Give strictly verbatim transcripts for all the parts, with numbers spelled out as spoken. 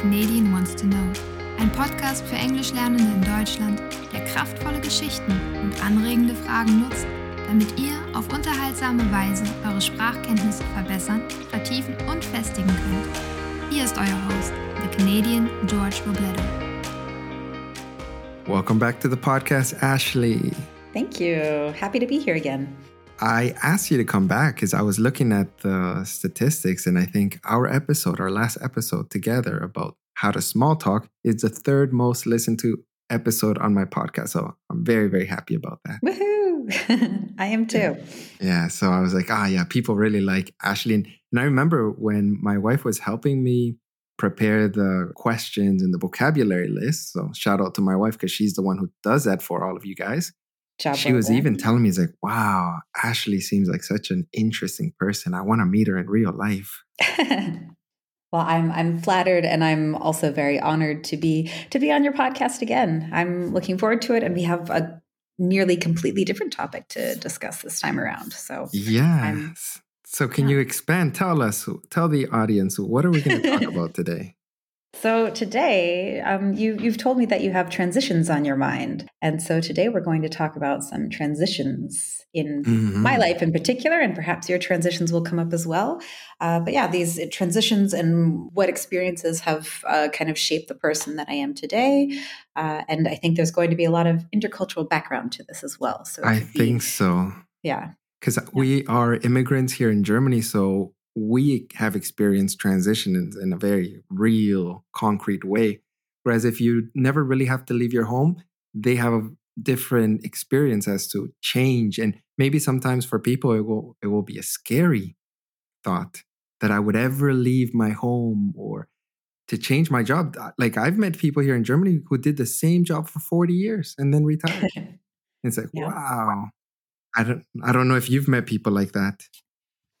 Canadian Wants to Know, ein Podcast für Englischlernende in Deutschland, der kraftvolle Geschichten und anregende Fragen nutzt, damit ihr auf unterhaltsame Weise eure Sprachkenntnisse verbessern, vertiefen und festigen könnt. Hier ist euer Host, the Canadian George Robleto. Welcome back to the podcast, Ashley. Thank you. Happy to be here again. I asked you to come back because I was looking at the statistics, and I think our episode, our last episode together about how to small talk, is the third most listened to episode on my podcast. So I'm very, very happy about that. Woohoo! I am too. Yeah. So I was like, ah, oh, yeah, people really like Ashley. And I remember when my wife was helping me prepare the questions and the vocabulary list. So shout out to my wife because she's the one who does that for all of you guys. Job she was that. Even telling me, it's like, wow, Ashley seems like such an interesting person. I want to meet her in real life. Well, I'm I'm flattered, and I'm also very honored to be to be on your podcast again. I'm looking forward to it, and we have a nearly completely different topic to discuss this time around. So yeah. I'm, so can yeah. you expand? Tell us, tell the audience, what are we going to talk about today? So today, um, you, you've told me that you have transitions on your mind. And so today we're going to talk about some transitions in mm-hmm. my life in particular, and perhaps your transitions will come up as well. Uh, but yeah, these transitions and what experiences have uh, kind of shaped the person that I am today. Uh, and I think there's going to be a lot of intercultural background to this as well. So I be, think so. Yeah. Because yeah. we are immigrants here in Germany, so we have experienced transition in a very real, concrete way. Whereas if you never really have to leave your home, they have a different experience as to change. And maybe sometimes for people, it will it will be a scary thought that I would ever leave my home or to change my job. Like I've met people here in Germany who did the same job for forty years and then retired. It's like, yeah. wow. I don't, I don't know if you've met people like that.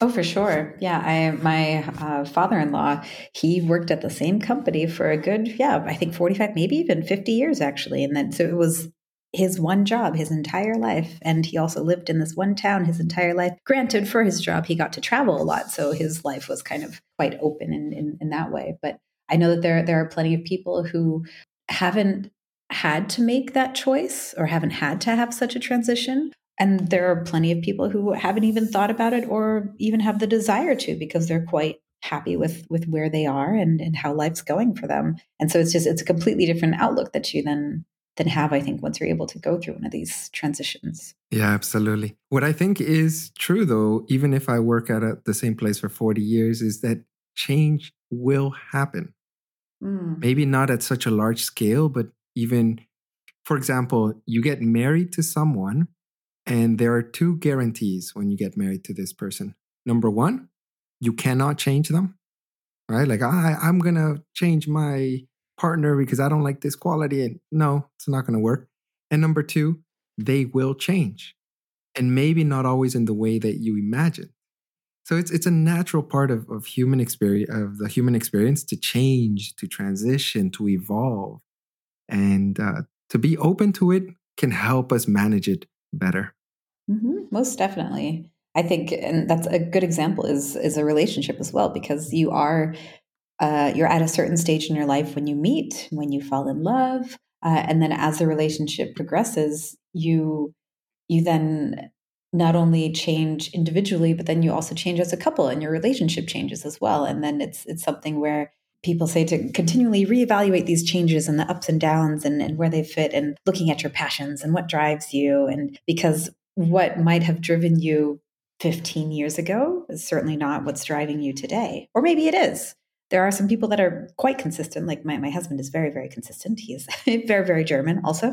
Oh, for sure. Yeah. I, my uh, father-in-law, he worked at the same company for a good, yeah, I think forty-five, maybe even fifty years actually. And then, so it was his one job his entire life. And he also lived in this one town his entire life. Granted, for his job, he got to travel a lot. So his life was kind of quite open in, in, in that way. But I know that there, there are plenty of people who haven't had to make that choice or haven't had to have such a transition. And there are plenty of people who haven't even thought about it or even have the desire to, because they're quite happy with with where they are and, and how life's going for them. And so it's just, it's a completely different outlook that you then, then have, I think, once you're able to go through one of these transitions. Yeah, absolutely. What I think is true, though, even if I work at a, the same place for forty years, is that change will happen. Mm. Maybe not at such a large scale, but even, for example, you get married to someone. And there are two guarantees when you get married to this person. Number one, you cannot change them, right? Like, I, I'm going to change my partner because I don't like this quality. And no, it's not going to work. And number two, they will change. And maybe not always in the way that you imagine. So it's it's a natural part of, of human experience, of the human experience to change, to transition, to evolve. And uh, to be open to it can help us manage it better. Mm-hmm. Most definitely. I think, and that's a good example is, is a relationship as well, because you are, uh, you're at a certain stage in your life when you meet, when you fall in love. Uh, and then as the relationship progresses, you, you then not only change individually, but then you also change as a couple and your relationship changes as well. And then it's, it's something where people say to continually reevaluate these changes and the ups and downs and, and where they fit and looking at your passions and what drives you. And because what might have driven you fifteen years ago is certainly not what's driving you today. Or maybe it is. There are some people that are quite consistent. Like my, my husband is very, very consistent. He is very, very German also.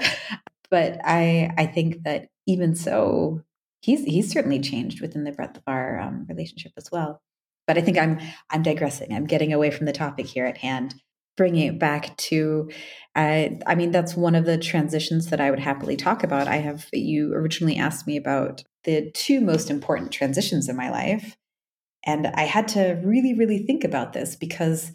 But I I think that even so, he's, he's certainly changed within the breadth of our um, relationship as well. But I think I'm I'm digressing. I'm getting away from the topic here at hand, bringing it back to, uh, I mean, that's one of the transitions that I would happily talk about. I have, you originally asked me about the two most important transitions in my life. And I had to really, really think about this because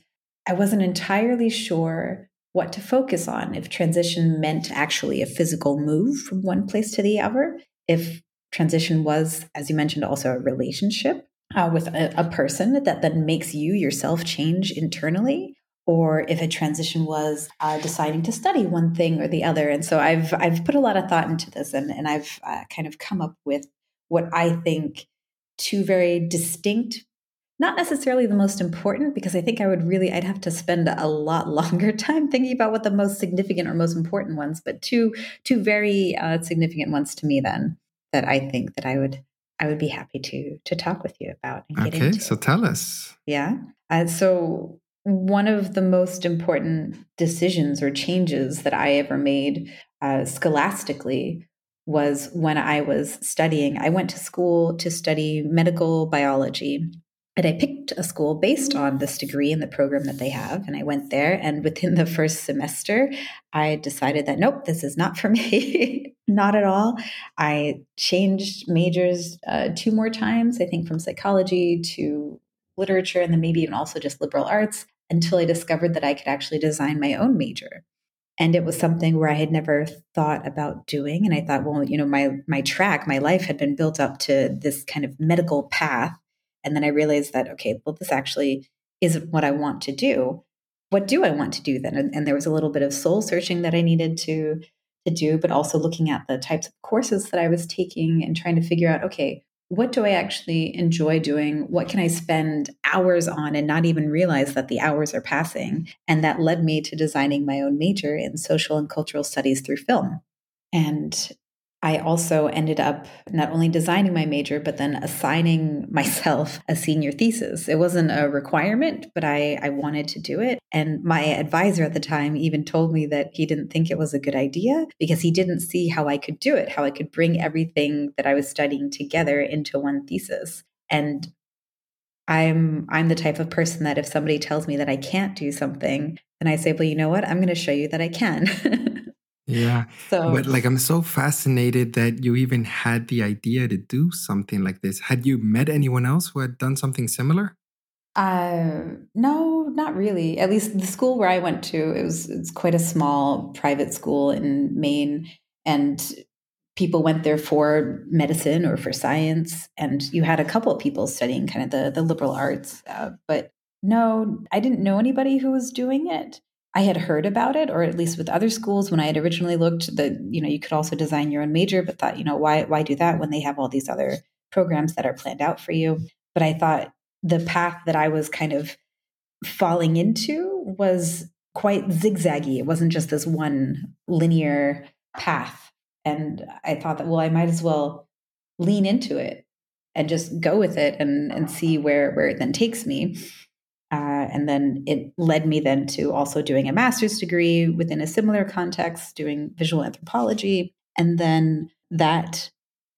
I wasn't entirely sure what to focus on. If transition meant actually a physical move from one place to the other, if transition was, as you mentioned, also a relationship, Uh, with a, a person that then makes you yourself change internally, or if a transition was uh, deciding to study one thing or the other. And so I've I've put a lot of thought into this, and, and I've uh, kind of come up with what I think two very distinct, not necessarily the most important, because I think I would really, I'd have to spend a lot longer time thinking about what the most significant or most important ones, but two two very uh, significant ones to me then that I think that I would I would be happy to to talk with you about and get into. Okay, so tell us. Yeah. Uh, so one of the most important decisions or changes that I ever made uh, scholastically was when I was studying. I went to school to study medical biology, and I picked a school based on this degree and the program that they have. And I went there, and within the first semester, I decided that, nope, this is not for me. Not at all. I changed majors uh, two more times, I think from psychology to literature, and then maybe even also just liberal arts, until I discovered that I could actually design my own major. And it was something where I had never thought about doing. And I thought, well, you know, my my track, my life had been built up to this kind of medical path. And then I realized that, okay, well, this actually isn't what I want to do. What do I want to do then? And, and there was a little bit of soul searching that I needed to, to do, but also looking at the types of courses that I was taking and trying to figure out, okay, what do I actually enjoy doing? What can I spend hours on and not even realize that the hours are passing? And that led me to designing my own major in social and cultural studies through film. And I also ended up not only designing my major, but then assigning myself a senior thesis. It wasn't a requirement, but I, I wanted to do it. And my advisor at the time even told me that he didn't think it was a good idea because he didn't see how I could do it, how I could bring everything that I was studying together into one thesis. And I'm I'm the type of person that if somebody tells me that I can't do something, then I say, well, you know what? I'm going to show you that I can. Yeah. So, but like, I'm so fascinated that you even had the idea to do something like this. Had you met anyone else who had done something similar? Uh, no, not really. At least the school where I went to, it was it's quite a small private school in Maine, and people went there for medicine or for science. And you had a couple of people studying kind of the, the liberal arts. Uh, but no, I didn't know anybody who was doing it. I had heard about it, or at least with other schools when I had originally looked that, you know, you could also design your own major, but thought, you know, why, why do that when they have all these other programs that are planned out for you? But I thought the path that I was kind of falling into was quite zigzaggy. It wasn't just this one linear path. And I thought that, well, I might as well lean into it and just go with it and, and see where, where it then takes me. Uh, and then it led me then to also doing a master's degree within a similar context, doing visual anthropology. And then that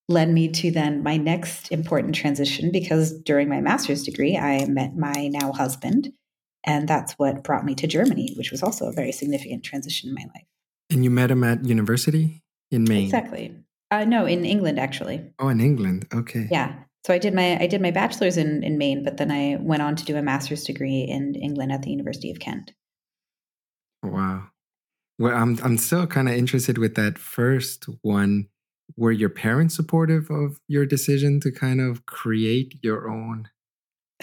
led me to then my next important transition, because during my master's degree, I met my now husband. And that's what brought me to Germany, which was also a very significant transition in my life. And you met him at university in Maine? Exactly. Uh, no, in England, actually. Oh, in England. Okay. Yeah. So I did my I did my bachelor's in, in Maine, but then I went on to do a master's degree in England at the University of Kent. Wow. Well, I'm I'm still kind of interested with that first one. Were your parents supportive of your decision to kind of create your own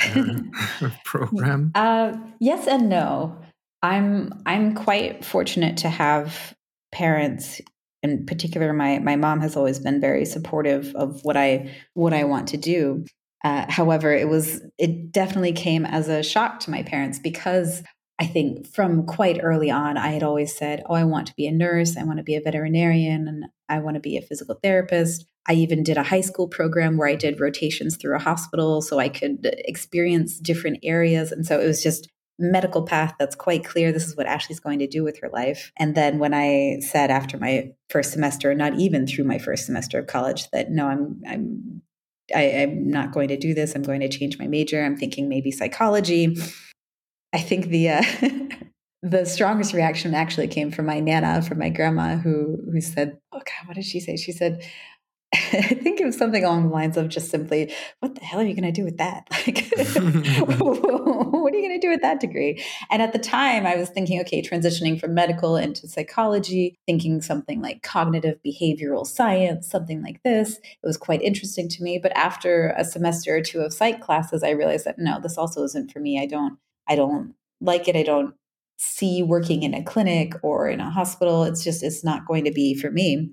uh, program? Uh, yes and no. I'm I'm quite fortunate to have parents. In particular, my my mom has always been very supportive of what I what I want to do. Uh, however, it was it definitely came as a shock to my parents, because I think from quite early on, I had always said, oh, I want to be a nurse, I want to be a veterinarian, and I want to be a physical therapist. I even did a high school program where I did rotations through a hospital so I could experience different areas. And so it was just medical path that's quite clear. This is what Ashley's going to do with her life. And then when I said after my first semester, not even through my first semester of college, that no, I'm I'm I, I'm not going to do this. I'm going to change my major. I'm thinking maybe psychology. I think the uh, the strongest reaction actually came from my nana, from my grandma, who who said, "Oh God, what did she say?" She said, I think it was something along the lines of just simply, what the hell are you going to do with that? Like, what are you going to do with that degree? And at the time I was thinking, okay, transitioning from medical into psychology, thinking something like cognitive behavioral science, something like this. It was quite interesting to me. But after a semester or two of psych classes, I realized that no, this also isn't for me. I don't, I don't like it. I don't see working in a clinic or in a hospital. It's just, it's not going to be for me.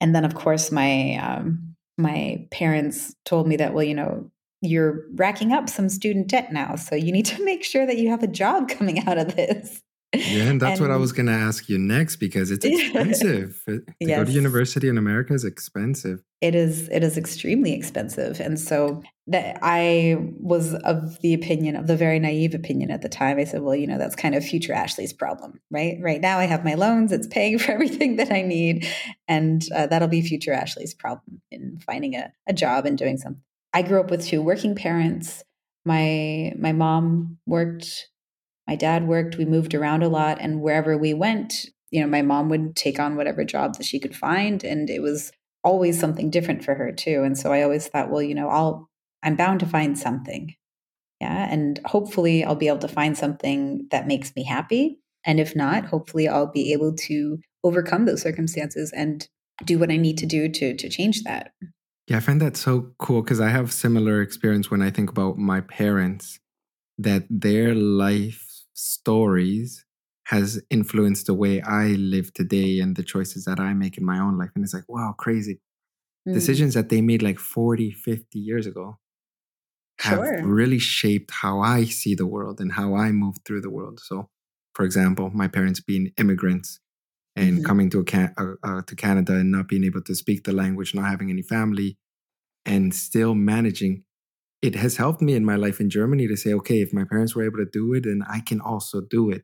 And then of course, my, um, my parents told me that, well, you know, you're racking up some student debt now, so you need to make sure that you have a job coming out of this. Yeah, and that's and, what I was going to ask you next, because it's expensive. to yes. go to university in America is expensive. It is. It is extremely expensive. And so that I was of the opinion, of the very naive opinion at the time. I said, well, you know, that's kind of future Ashley's problem, right? Right now I have my loans. It's paying for everything that I need. And uh, that'll be future Ashley's problem in finding a, a job and doing something. I grew up with two working parents. My my mom worked, my dad worked, we moved around a lot, and wherever we went, you know, my mom would take on whatever job that she could find, and it was always something different for her too. And so I always thought, well, you know, I'll I'm bound to find something. Yeah, and hopefully I'll be able to find something that makes me happy, and if not, hopefully I'll be able to overcome those circumstances and do what I need to do to to change that. Yeah, I find that so cool, because I have similar experience when I think about my parents, that their life stories has influenced the way I live today and the choices that I make in my own life. And it's like, wow, crazy. Mm. Decisions that they made like forty, fifty years ago have sure. really shaped how I see the world and how I move through the world. So, for example, my parents being immigrants, and mm-hmm. coming to a can- uh, uh, to Canada and not being able to speak the language, not having any family, and still managing, it has helped me in my life in Germany to say, okay, if my parents were able to do it, then I can also do it.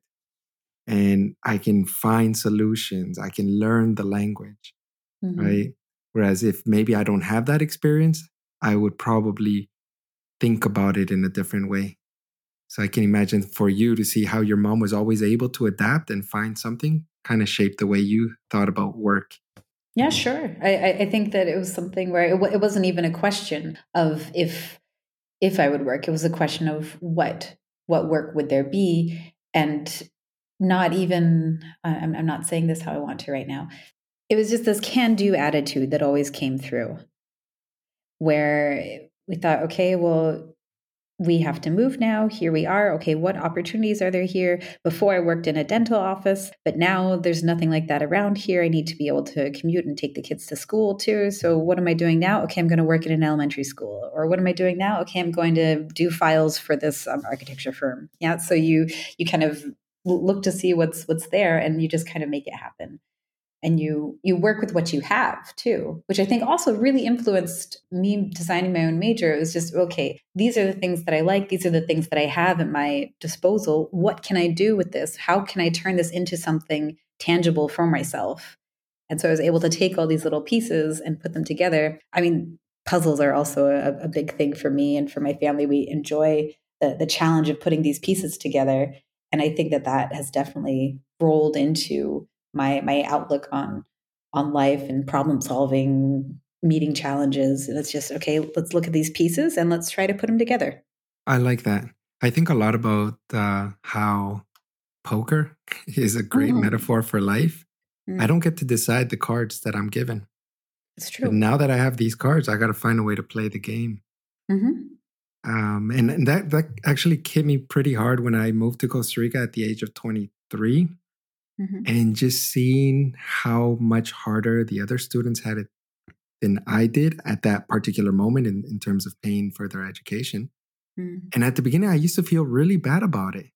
And I can find solutions. I can learn the language, mm-hmm. right? Whereas if maybe I don't have that experience, I would probably think about it in a different way. So I can imagine for you to see how your mom was always able to adapt and find something kind of shaped the way you thought about work. Yeah, sure. I, I think that it was something where it, w- it wasn't even a question of if if I would work. It was a question of what what work would there be, and not even. I'm I'm not saying this how I want to right now. It was just this can-do attitude that always came through, where we thought, okay, well, we have to move now. Here we are. Okay, what opportunities are there here? Before I worked in a dental office, but now there's nothing like that around here. I need to be able to commute and take the kids to school too. So what am I doing now? Okay, I'm going to work in an elementary school. Or what am I doing now? Okay, I'm going to do files for this um, architecture firm. Yeah, so you you kind of look to see what's what's there, and you just kind of make it happen. And you you work with what you have too, which I think also really influenced me designing my own major. It was just, okay, these are the things that I like. These are the things that I have at my disposal. What can I do with this? How can I turn this into something tangible for myself? And so I was able to take all these little pieces and put them together. I mean, puzzles are also a, a big thing for me and for my family. We enjoy the, the challenge of putting these pieces together. And I think that that has definitely rolled into my my outlook on on life and problem solving, meeting challenges. And it's just, okay, let's look at these pieces and let's try to put them together. I like that. I think a lot about uh, how poker is a great oh. metaphor for life. Mm. I don't get to decide the cards that I'm given. It's true. But now that I have these cards, I got to find a way to play the game. Mm-hmm. Um, and and that, that actually hit me pretty hard when I moved to Costa Rica at the age of twenty-three. Mm-hmm. And just seeing how much harder the other students had it than I did at that particular moment in, in terms of paying for their education. Mm-hmm. And at the beginning, I used to feel really bad about it.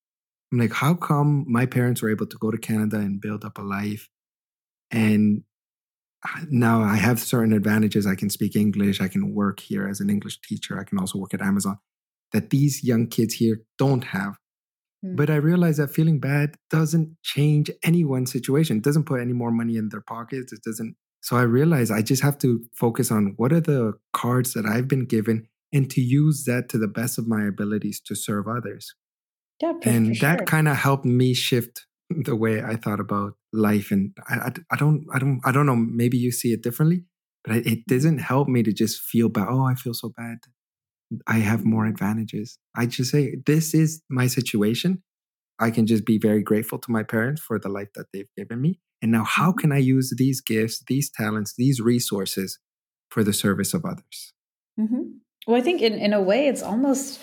I'm like, how come my parents were able to go to Canada and build up a life? And now I have certain advantages. I can speak English. I can work here as an English teacher. I can also work at Amazon, that these young kids here don't have. But I realized that feeling bad doesn't change anyone's situation. It doesn't put any more money in their pockets. It doesn't. So I realized I just have to focus on what are the cards that I've been given and to use that to the best of my abilities to serve others. Yeah, and that sure. kind of helped me shift the way I thought about life. And I, I, I don't, I don't, I don't know, maybe you see it differently, but it doesn't help me to just feel bad. Oh, I feel so bad. I have more advantages. I just say, this is my situation. I can just be very grateful to my parents for the life that they've given me. And now how can I use these gifts, these talents, these resources for the service of others? Mm-hmm. Well, I think in, in a way, it's almost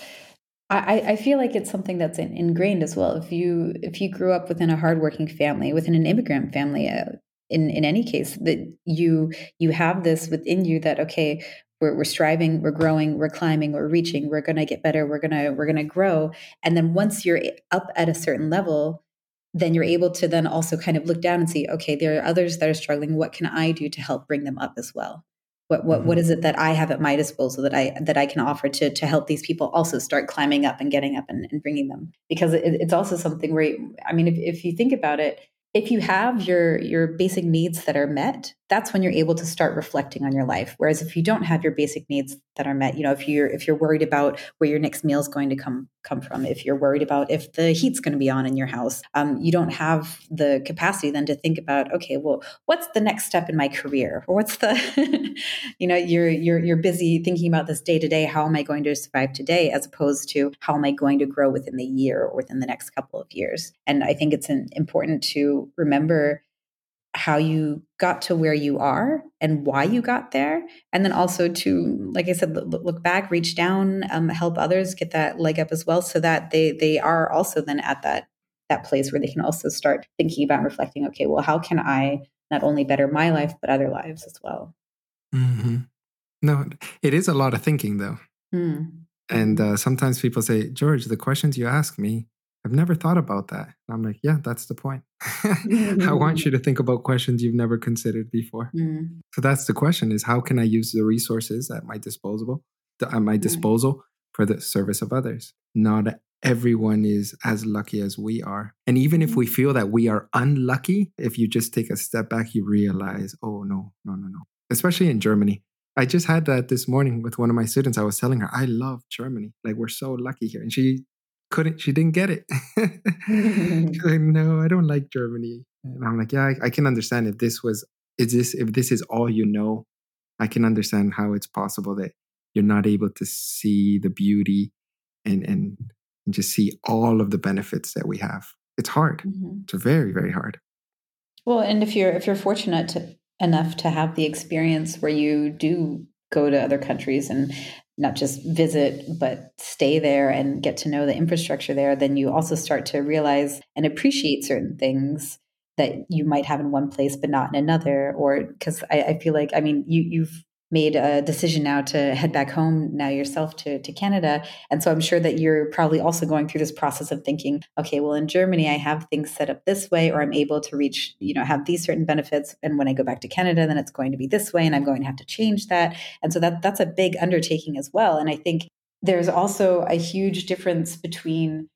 I, I feel like it's something that's in, ingrained as well. If you if you grew up within a hardworking family, within an immigrant family, uh, in in any case, that you you have this within you that okay, we're, we're striving, we're growing, we're climbing, we're reaching, we're gonna get better, we're gonna we're gonna grow, and then once you're up at a certain level, then you're able to then also kind of look down and see, okay, there are others that are struggling. What can I do to help bring them up as well? What what mm-hmm. what is it that I have at my disposal that I that I can offer to to help these people also start climbing up and getting up and, and bringing them? Because it, it's also something where, you, I mean, if, if you think about it, if you have your your basic needs that are met, that's when you're able to start reflecting on your life. Whereas if you don't have your basic needs that are met, you know, if you're if you're worried about where your next meal is going to come come from, if you're worried about if the heat's going to be on in your house, um, you don't have the capacity then to think about, okay, well, what's the next step in my career, or what's the, you know, you're you're you're busy thinking about this day to day. How am I going to survive today, as opposed to how am I going to grow within the year or within the next couple of years? And I think it's an, important to remember how you got to where you are and why you got there. And then also to, like I said, look back, reach down, um, help others get that leg up as well, so that they they are also then at that that place where they can also start thinking about and reflecting, okay, well, how can I not only better my life, but other lives as well? Mm-hmm. No, it is a lot of thinking though. Mm. And uh, sometimes people say, George, the questions you ask me, I've never thought about that. And I'm like, yeah, that's the point. I want you to think about questions you've never considered before. Mm. So that's the question, is how can I use the resources at my disposal, at my disposal for the service of others? Not everyone is as lucky as we are. And even if we feel that we are unlucky, if you just take a step back, you realize, oh, no, no, no, no. Especially in Germany. I just had that this morning with one of my students. I was telling her, I love Germany. Like, we're so lucky here. And she... couldn't she didn't get it. She's like, no, I don't like Germany. And I'm like, yeah, I, I can understand if this was is this if this is all you know, I can understand how it's possible that you're not able to see the beauty and and, and just see all of the benefits that we have. It's hard. Mm-hmm. It's very, very hard. Well, and if you're if you're fortunate to, enough to have the experience where you do go to other countries and not just visit, but stay there and get to know the infrastructure there, then you also start to realize and appreciate certain things that you might have in one place, but not in another. Or because I, I feel like, I mean, you, you've made a decision now to head back home now yourself to, to Canada. And so I'm sure that you're probably also going through this process of thinking, okay, well, in Germany, I have things set up this way, or I'm able to reach, you know, have these certain benefits. And when I go back to Canada, then it's going to be this way and I'm going to have to change that. And so that that's a big undertaking as well. And I think there's also a huge difference between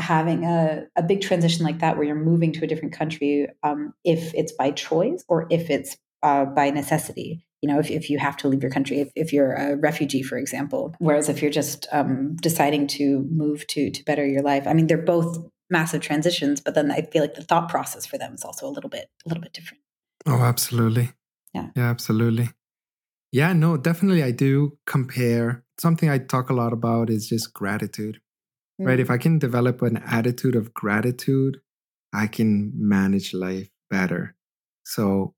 having a, a big transition like that, where you're moving to a different country, um, if it's by choice or if it's uh, by necessity. You know, if, if you have to leave your country, if, if you're a refugee, for example, whereas if you're just um, deciding to move to to better your life, I mean, they're both massive transitions, but then I feel like the thought process for them is also a little bit, a little bit different. Oh, absolutely. Yeah. Yeah, absolutely. Yeah, no, definitely. I do compare. Something I talk a lot about is just gratitude, mm-hmm. right? If I can develop an attitude of gratitude, I can manage life better. So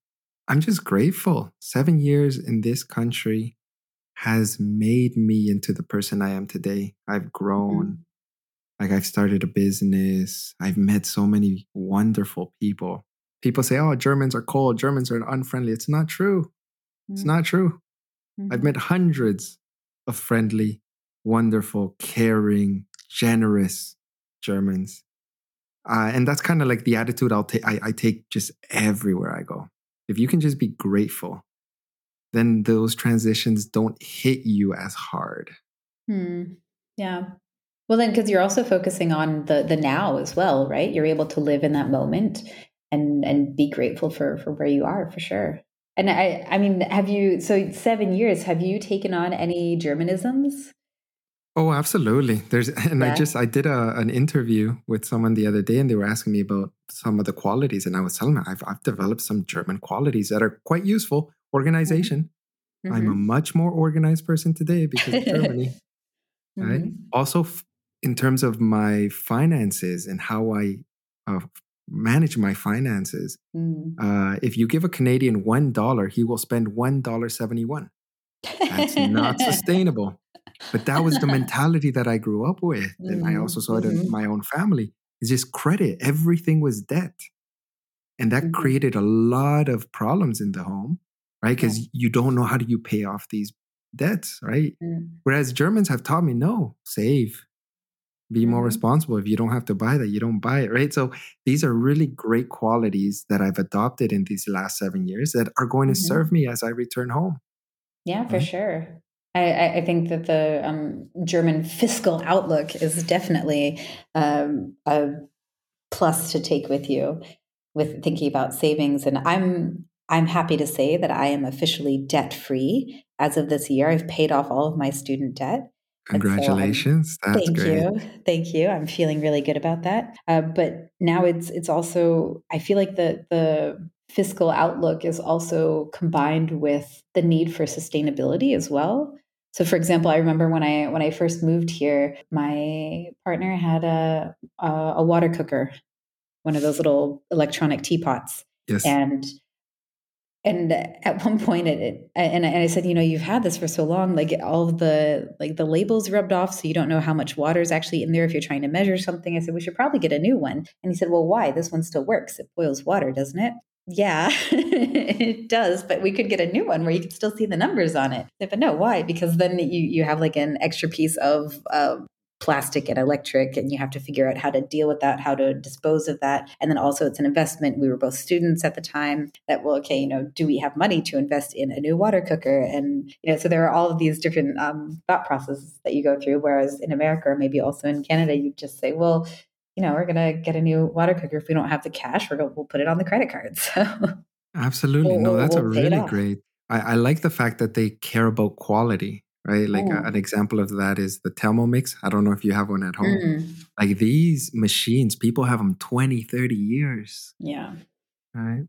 I'm just grateful. Seven years in this country has made me into the person I am today. I've grown. Mm-hmm. Like, I've started a business. I've met so many wonderful people. People say, oh, Germans are cold. Germans are unfriendly. It's not true. Mm-hmm. It's not true. Mm-hmm. I've met hundreds of friendly, wonderful, caring, generous Germans. Uh, and that's kind of like the attitude I'll ta- I, I take just everywhere I go. If you can just be grateful, then those transitions don't hit you as hard. Hmm. Yeah. Well, then, because you're also focusing on the the now as well, right? You're able to live in that moment and and be grateful for for where you are, for sure. And I I mean, have you, so seven years, have you taken on any Germanisms? Oh, absolutely. There's, and yeah. I just, I did a, an interview with someone the other day and they were asking me about some of the qualities. And I was telling them, I've, I've developed some German qualities that are quite useful. Organization. Mm-hmm. I'm a much more organized person today because of Germany. Right? Mm-hmm. Also, f- in terms of my finances and how I uh, manage my finances, mm. uh, if you give a Canadian one dollar, he will spend one dollar seventy-one. That's not sustainable. But that was the mentality that I grew up with. Mm-hmm. And I also saw it mm-hmm. in my own family. It's just credit. Everything was debt. And that mm-hmm. created a lot of problems in the home, right? Because yeah. you don't know how do you pay off these debts, right? Mm-hmm. Whereas Germans have taught me, no, save. Be more responsible. If you don't have to buy that, you don't buy it, right? So these are really great qualities that I've adopted in these last seven years that are going to mm-hmm. serve me as I return home. Yeah, right? For sure. I, I think that the um, German fiscal outlook is definitely um, a plus to take with you with thinking about savings. And I'm I'm happy to say that I am officially debt-free as of this year. I've paid off all of my student debt. Congratulations. So That's great. Thank you. Thank you. I'm feeling really good about that. Uh, but now it's it's also, I feel like the the fiscal outlook is also combined with the need for sustainability as well. So for example, I remember when I when I first moved here, my partner had a a, a water cooker, one of those little electronic teapots. Yes. And And at one point, it, it and, I, and I said, you know, you've had this for so long, like all of the like the labels rubbed off, so you don't know how much water is actually in there if you're trying to measure something. I said, we should probably get a new one. And he said, well, why? This one still works. It boils water, doesn't it? Yeah, it does. But we could get a new one where you can still see the numbers on it. I said, but no, why? Because then you you have like an extra piece of uh, plastic and electric, and you have to figure out how to deal with that, how to dispose of that. And then also it's an investment. We were both students at the time that, well, okay, you know, do we have money to invest in a new water cooker? And, you know, so there are all of these different um, thought processes that you go through. Whereas in America, or maybe also in Canada, you just say, well, you know, we're going to get a new water cooker. If we don't have the cash, we're gonna, we'll put it on the credit card. So absolutely. We'll, no, that's we'll a really great, I, I like the fact that they care about quality. Right? Like oh. a, an example of that is the Thermomix. I don't know if you have one at home. Mm. Like these machines, people have them twenty, thirty years. Yeah. Right.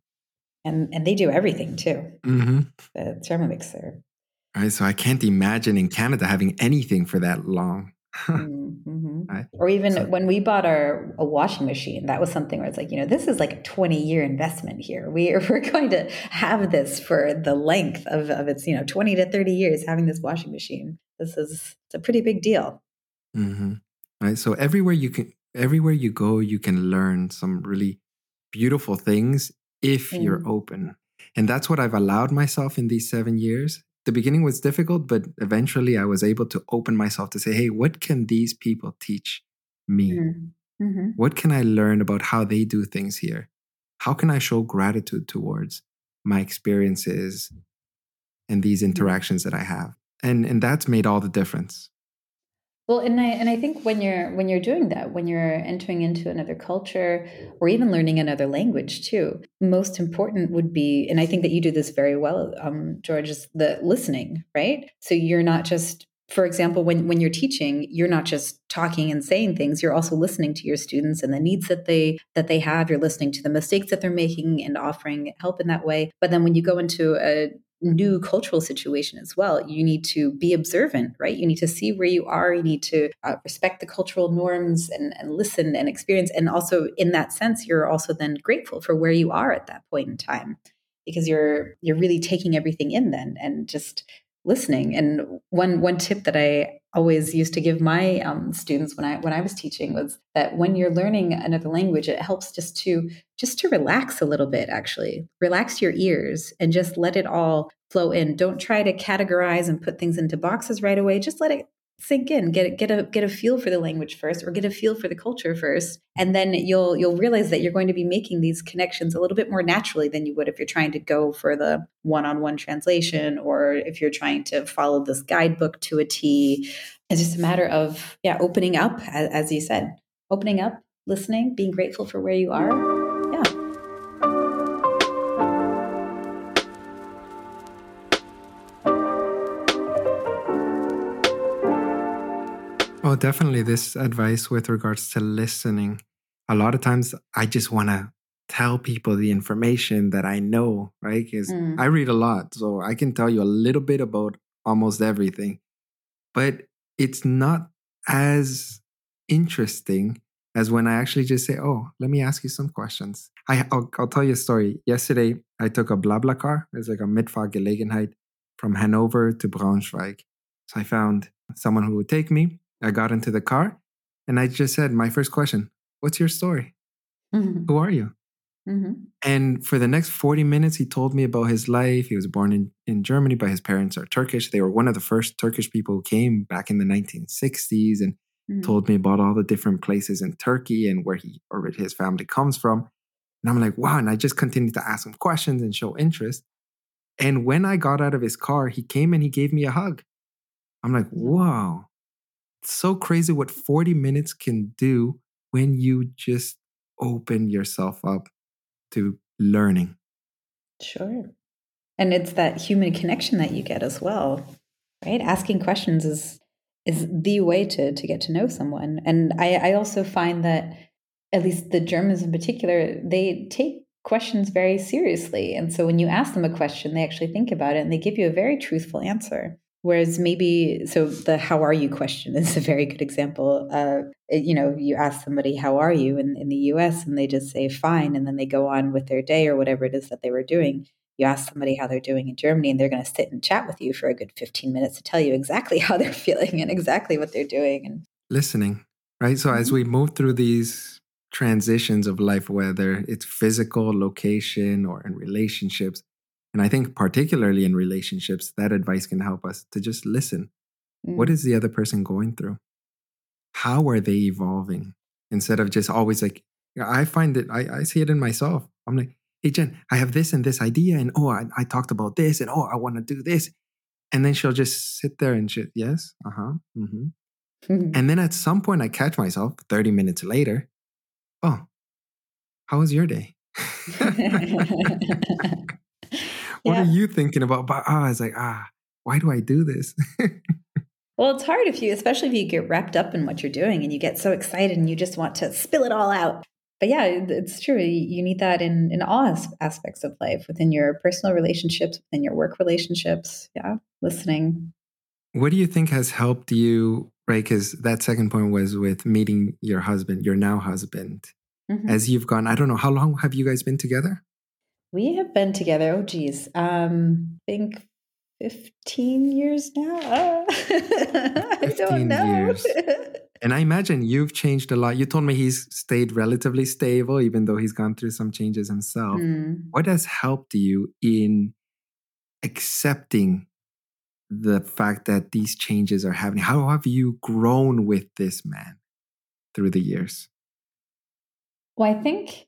And and they do everything too. Mm-hmm. The Thermomix there. Right. So I can't imagine in Canada having anything for that long. Mm-hmm. Right? Or even so, when we bought our a washing machine, that was something where it's like, you know, this is like a twenty year investment here. We are, we're going to have this for the length of, of its, you know, twenty to thirty years having this washing machine. This is it's a pretty big deal. Mm-hmm. Right. So everywhere you can, everywhere you go, you can learn some really beautiful things if mm. you're open. And that's what I've allowed myself in these seven years. The beginning was difficult, but eventually I was able to open myself to say, hey, what can these people teach me? Mm-hmm. What can I learn about how they do things here? How can I show gratitude towards my experiences and these interactions that I have? And and that's made all the difference. Well, and I and I think when you're when you're doing that, when you're entering into another culture or even learning another language too, most important would be, and I think that you do this very well, um, George, is the listening, right? So you're not just, for example, when when you're teaching, you're not just talking and saying things. You're also listening to your students and the needs that they that they have. You're listening to the mistakes that they're making and offering help in that way. But then when you go into a new cultural situation as well, you need to be observant, right? You need to see where you are. You need to uh, respect the cultural norms and, and listen and experience. And also in that sense, you're also then grateful for where you are at that point in time, because you're, you're really taking everything in then and just listening. And one, one tip that I always used to give my um, students when I, when I was teaching was that when you're learning another language, it helps just to, just to relax a little bit, actually relax your ears and just let it all flow in. Don't try to categorize and put things into boxes right away. Just let it sink in, get get a, get a feel for the language first, or get a feel for the culture first. And then you'll, you'll realize that you're going to be making these connections a little bit more naturally than you would if you're trying to go for the one-on-one translation, or if you're trying to follow this guidebook to a T. It's just a matter of, yeah, opening up, as, as you said, opening up, listening, being grateful for where you are. Oh, definitely this advice with regards to listening. A lot of times I just want to tell people the information that I know, right? Because mm. I read a lot, so I can tell you a little bit about almost everything. But it's not as interesting as when I actually just say, oh, let me ask you some questions. I, I'll, I'll tell you a story. Yesterday, I took a BlaBlaCar. It's like a Mitfahrgelegenheit from Hanover to Braunschweig. So I found someone who would take me. I got into the car and I just said my first question, what's your story? Mm-hmm. Who are you? Mm-hmm. And for the next forty minutes, he told me about his life. He was born in, in Germany, but his parents are Turkish. They were one of the first Turkish people who came back in the nineteen sixties and mm-hmm. told me about all the different places in Turkey and where he or where his family comes from. And I'm like, wow. And I just continued to ask him questions and show interest. And when I got out of his car, he came and he gave me a hug. I'm like, wow. It's so crazy what forty minutes can do when you just open yourself up to learning. Sure. And it's that human connection that you get as well, right? Asking questions is is the way to, to get to know someone. And I, I also find that, at least the Germans in particular, they take questions very seriously. And so when you ask them a question, they actually think about it and they give you a very truthful answer. Whereas maybe, so the how are you question is a very good example. Uh, you know, you ask somebody, how are you in, in the U S? And they just say, fine. And then they go on with their day or whatever it is that they were doing. You ask somebody how they're doing in Germany and they're going to sit and chat with you for a good fifteen minutes to tell you exactly how they're feeling and exactly what they're doing. And listening, right? So mm-hmm. as we move through these transitions of life, whether it's physical, location, or in relationships, and I think particularly in relationships, that advice can help us to just listen. Mm. What is the other person going through? How are they evolving? Instead of just always like, I find it, I, I see it in myself. I'm like, hey, Jen, I have this and this idea. And oh, I, I talked about this. And oh, I want to do this. And then she'll just sit there and shit. Yes. Uh-huh. Mm-hmm. Mm-hmm. And then at some point I catch myself thirty minutes later. Oh, how was your day? What yeah. are you thinking about? But ah, oh, it's like, ah, why do I do this? Well, it's hard if you, especially if you get wrapped up in what you're doing and you get so excited and you just want to spill it all out. But yeah, it's true. You need that in, in all aspects of life, within your personal relationships, within your work relationships. Yeah, listening. What do you think has helped you, right? Because that second point was with meeting your husband, your now husband. Mm-hmm. As you've gone, I don't know, how long have you guys been together? We have been together, oh geez, um, I think fifteen years now. Uh, I don't know. And I imagine you've changed a lot. You told me he's stayed relatively stable, even though he's gone through some changes himself. Mm. What has helped you in accepting the fact that these changes are happening? How have you grown with this man through the years? Well, I think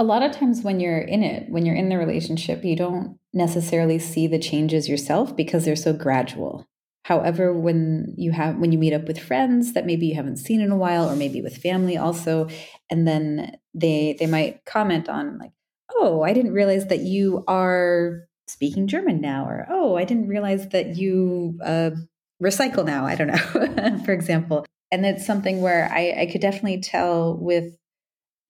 a lot of times when you're in it, when you're in the relationship, you don't necessarily see the changes yourself because they're so gradual. However, when you have when you meet up with friends that maybe you haven't seen in a while, or maybe with family also, and then they they might comment on like, oh, I didn't realize that you are speaking German now, or oh, I didn't realize that you uh, recycle now. I don't know, for example. And that's something where I, I could definitely tell with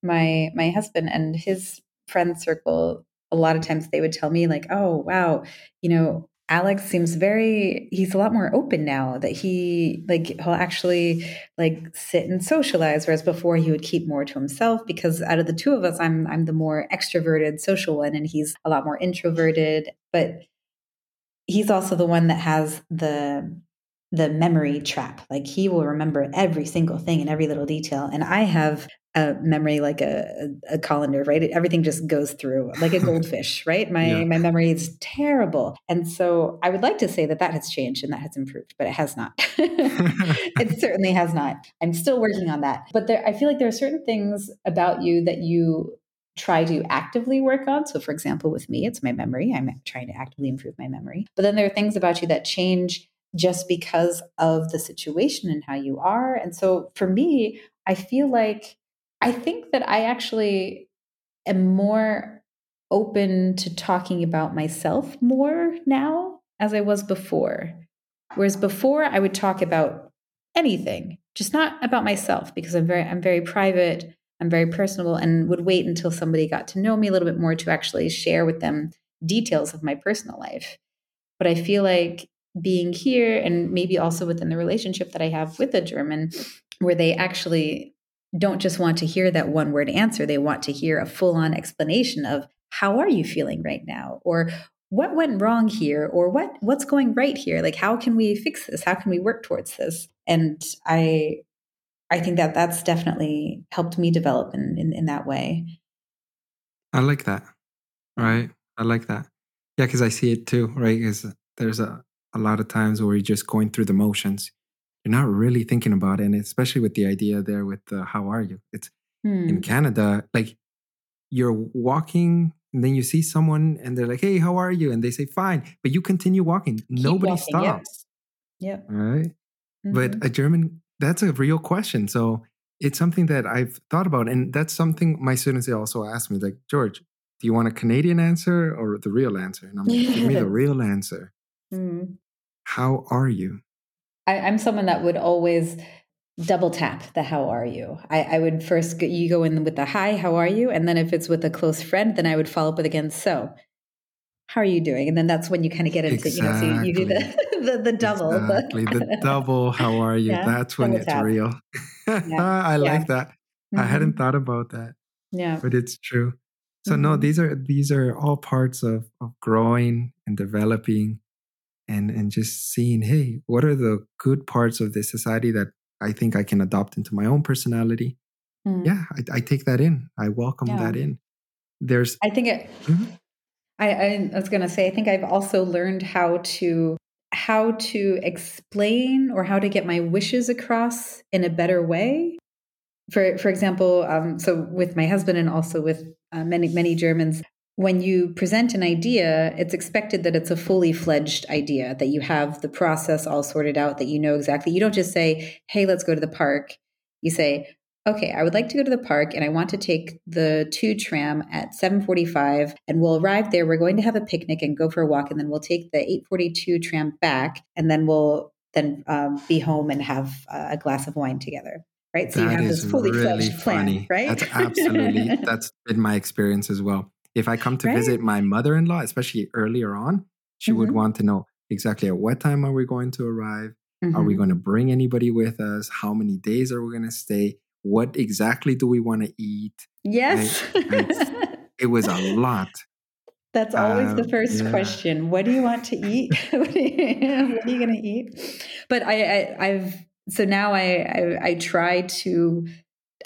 my my husband and his friend circle. A lot of times they would tell me like, oh, wow, you know, Alex seems very, he's a lot more open now, that he like, he'll actually like sit and socialize. Whereas before he would keep more to himself, because out of the two of us, I'm, I'm the more extroverted social one and he's a lot more introverted, but he's also the one that has the, the memory trap. Like he will remember every single thing and every little detail. And I have a memory like a, a colander, right? Everything just goes through like a goldfish, right? My yeah. my memory is terrible. And so I would like to say that that has changed and that has improved, but it has not. It certainly has not. I'm still working on that. But there, I feel like there are certain things about you that you try to actively work on. So for example, with me, it's my memory. I'm trying to actively improve my memory. But then there are things about you that change just because of the situation and how you are. And so for me, I feel like I think that I actually am more open to talking about myself more now as I was before. Whereas before I would talk about anything, just not about myself, because I'm very, I'm very private, I'm very personable, and would wait until somebody got to know me a little bit more to actually share with them details of my personal life. But I feel like being here, and maybe also within the relationship that I have with a German, where they actually don't just want to hear that one word answer. They want to hear a full on explanation of how are you feeling right now? Or what went wrong here, or what what's going right here? Like, how can we fix this? How can we work towards this? And I I think that that's definitely helped me develop in, in, in that way. I like that. Right. I like that. Yeah, because I see it too, right? Because there's a, a lot of times where you're just going through the motions. You're not really thinking about it. And especially with the idea there with the, how are you? It's hmm. in Canada, like you're walking and then you see someone and they're like, hey, how are you? And they say, fine. But you continue walking. Keep Nobody walking, stops. Yeah. All right. Mm-hmm. But a German... That's a real question. So it's something that I've thought about. And that's something my students also ask me, like, George, do you want a Canadian answer or the real answer? And I'm like, give me the real answer. Mm. How are you? I, I'm someone that would always double tap the how are you. I, I would first, go, you go in with the hi, how are you? And then if it's with a close friend, then I would follow up with again, so how are you doing? And then that's when you kind of get into, exactly. you know, so you, you do the, the, the double. Exactly, the, the double, how are you? Yeah, that's when it's tap. Real. Yeah. I yeah. like that. Mm-hmm. I hadn't thought about that. Yeah. But it's true. So mm-hmm. no, these are these are all parts of, of growing and developing and, and just seeing, hey, what are the good parts of this society that I think I can adopt into my own personality? Mm-hmm. Yeah, I, I take that in. I welcome yeah. that in. There's... I think it... Mm-hmm. I, I was going to say, I think I've also learned how to how to explain or how to get my wishes across in a better way. For for example, um, so with my husband and also with uh, many, many Germans, when you present an idea, it's expected that it's a fully fledged idea, that you have the process all sorted out, that you know exactly. You don't just say, hey, let's go to the park. You say, okay, I would like to go to the park and I want to take the two tram at seven forty-five and we'll arrive there. We're going to have a picnic and go for a walk and then we'll take the eight forty-two tram back and then we'll then um, be home and have uh, a glass of wine together, right? So that you have this fully really fledged funny. plan, right? That's absolutely, that's been my experience as well. If I come to right? visit my mother-in-law, especially earlier on, she mm-hmm. would want to know exactly at what time are we going to arrive? Mm-hmm. Are we going to bring anybody with us? How many days are we going to stay? What exactly do we want to eat? Yes. It, it was a lot. That's always um, the first yeah. question. What do you want to eat? What are you, what are you going to eat? But I, I, I've, so now I, I, I try to,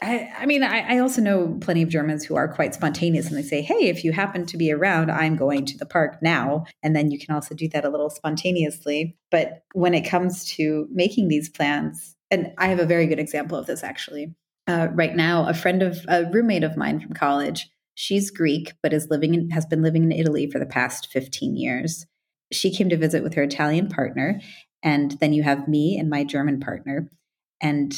I, I mean, I, I also know plenty of Germans who are quite spontaneous and they say, hey, if you happen to be around, I'm going to the park now. And then you can also do that a little spontaneously. But when it comes to making these plans, and I have a very good example of this actually. Uh, right now, a friend of a roommate of mine from college, she's Greek, but is living in, has been living in Italy for the past fifteen years. She came to visit with her Italian partner. And then you have me and my German partner. And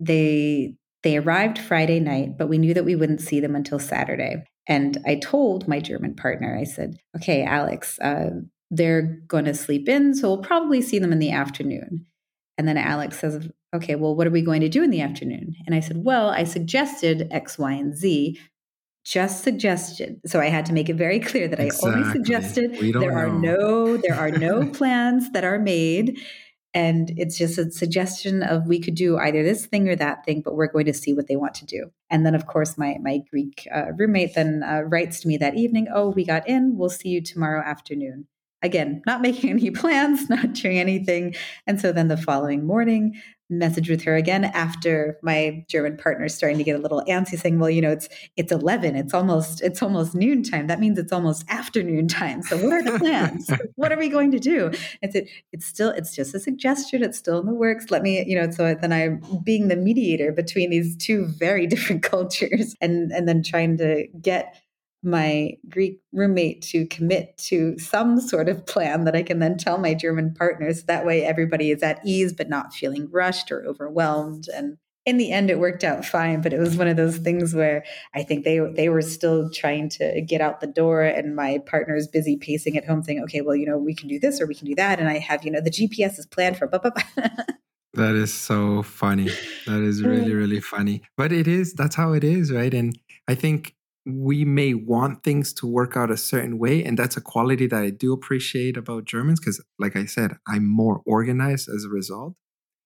they, they arrived Friday night, but we knew that we wouldn't see them until Saturday. And I told my German partner, I said, okay, Alex, uh, they're going to sleep in. So we'll probably see them in the afternoon. And then Alex says, okay, well, what are we going to do in the afternoon? And I said, well, I suggested X, Y, and Z, just suggested. So I had to make it very clear that exactly. I only suggested. We don't there know. are no, there are no plans that are made. And it's just a suggestion of we could do either this thing or that thing, but we're going to see what they want to do. And then, of course, my my Greek uh, roommate then uh, writes to me that evening, oh, we got in, we'll see you tomorrow afternoon. Again, not making any plans, not doing anything. And so then the following morning, message with her again after my German partner is starting to get a little antsy saying, well, you know, it's it's eleven. It's almost it's almost noontime. That means it's almost afternoon time. So what are the plans? What are we going to do? I said, it's still it's just a suggestion. It's still in the works. Let me, you know, so then I'm being the mediator between these two very different cultures and and then trying to get my Greek roommate to commit to some sort of plan that I can then tell my German partners. That way everybody is at ease, but not feeling rushed or overwhelmed. And in the end, it worked out fine. But it was one of those things where I think they they were still trying to get out the door. And my partner is busy pacing at home saying, okay, well, you know, we can do this or we can do that. And I have, you know, the G P S is planned for blah, blah, blah. That is so funny. That is really, really funny. But it is, that's how it is, right? And I think we may want things to work out a certain way. And that's a quality that I do appreciate about Germans because, like I said, I'm more organized as a result.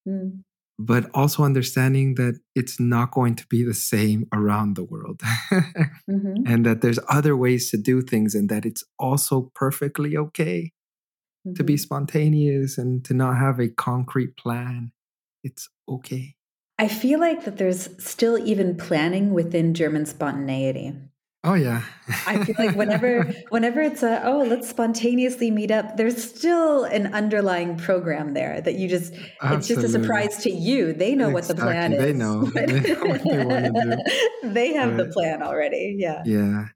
Mm. but also understanding that it's not going to be the same around the world mm-hmm. and that there's other ways to do things and that it's also perfectly okay mm-hmm. to be spontaneous and to not have a concrete plan. It's okay. I feel like that there's still even planning within German spontaneity. Oh, yeah. I feel like whenever whenever it's a, oh, let's spontaneously meet up, there's still an underlying program there that you just, Absolutely. It's just a surprise to you. They know exactly. what the plan is. They know. They know what they want to do. They have but, the plan already. Yeah. Yeah.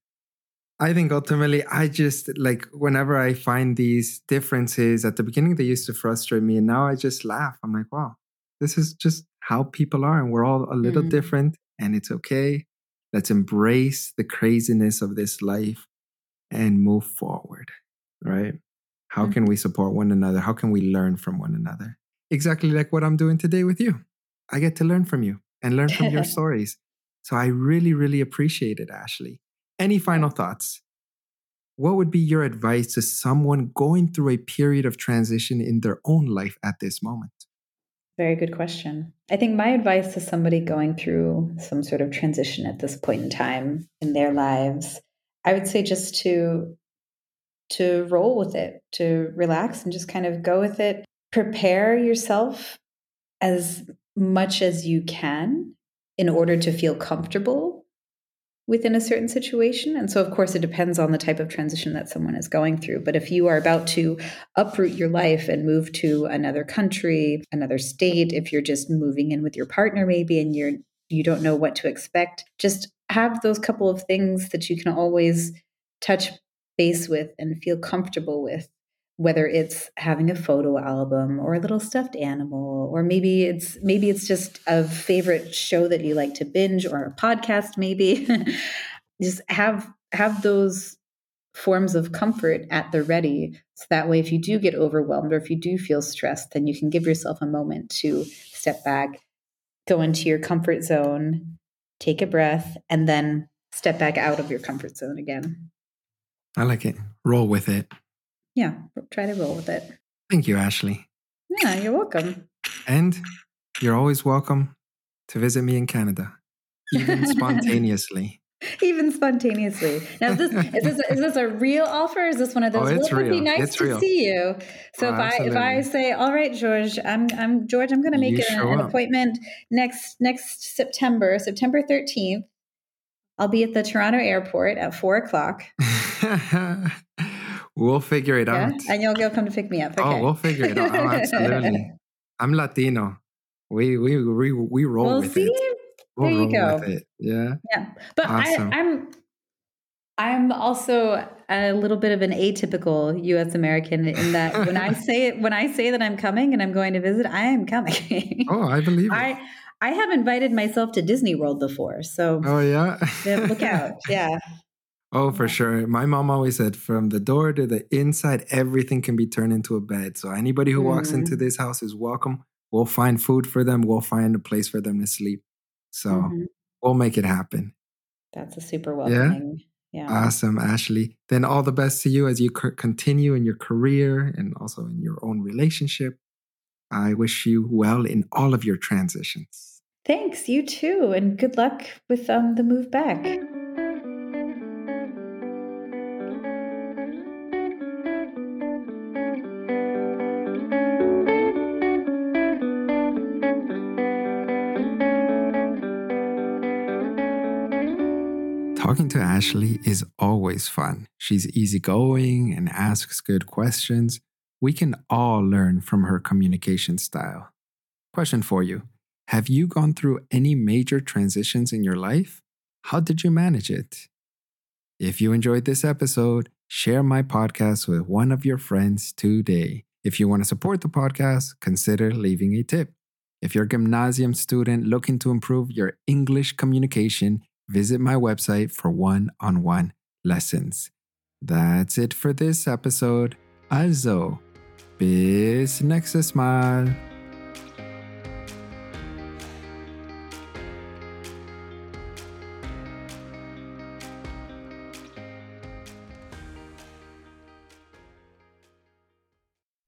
I think ultimately I just, like, whenever I find these differences, at the beginning they used to frustrate me. And now I just laugh. I'm like, wow, this is just how people are. And we're all a little mm-hmm. different and it's okay. Let's embrace the craziness of this life and move forward, right? How mm-hmm. can we support one another? How can we learn from one another? Exactly like what I'm doing today with you. I get to learn from you and learn from your stories. So I really, really appreciate it, Ashley. Any final thoughts? What would be your advice to someone going through a period of transition in their own life at this moment? Very good question. I think my advice to somebody going through some sort of transition at this point in time in their lives, I would say just to to roll with it, to relax and just kind of go with it. Prepare yourself as much as you can in order to feel comfortable within a certain situation. And so, of course, it depends on the type of transition that someone is going through. But if you are about to uproot your life and move to another country, another state, if you're just moving in with your partner maybe and you're, you don't know what to expect, just have those couple of things that you can always touch base with and feel comfortable with, whether it's having a photo album or a little stuffed animal, or maybe it's maybe it's just a favorite show that you like to binge or a podcast, maybe. Just have have those forms of comfort at the ready. So that way, if you do get overwhelmed or if you do feel stressed, then you can give yourself a moment to step back, go into your comfort zone, take a breath, and then step back out of your comfort zone again. I like it. Roll with it. Yeah, try to roll with it. Thank you, Ashley. Yeah, you're welcome. And you're always welcome to visit me in Canada, even spontaneously. Even spontaneously. Now, is this, is this is this a real offer? Or is this one of those? Oh, it's well, real. It would be nice it's to real. See you. So oh, if absolutely. I if I say, all right, George, I'm I'm George, I'm going to make an, an appointment next next September, September thirteenth. I'll be at the Toronto airport at four o'clock. We'll figure it yeah? out. And you'll, you'll come to pick me up. Okay. Oh, we'll figure it out. Oh, absolutely. I'm Latino. We we we, we roll we'll with see. It. We'll there you go. With it. Yeah. Yeah. But awesome. I, I'm I'm also a little bit of an atypical U S American in that when I say it, when I say that I'm coming and I'm going to visit, I am coming. Oh, I believe it. I, I have invited myself to Disney World before. So oh yeah. Look out. Yeah. Oh, for sure. My mom always said, from the door to the inside, everything can be turned into a bed. So anybody who mm. walks into this house is welcome. We'll find food for them. We'll find a place for them to sleep. So mm-hmm. we'll make it happen. That's a super welcoming. Yeah? yeah. Awesome, Ashley. Then all the best to you as you c- continue in your career and also in your own relationship. I wish you well in all of your transitions. Thanks. You too. And good luck with um, the move back. Talking to Ashley is always fun. She's easygoing and asks good questions. We can all learn from her communication style. Question for you. Have you gone through any major transitions in your life? How did you manage it? If you enjoyed this episode, share my podcast with one of your friends today. If you want to support the podcast, consider leaving a tip. If you're a gymnasium student looking to improve your English communication, visit my website for one-on-one lessons. That's it for this episode. Also, bis nächstes Mal.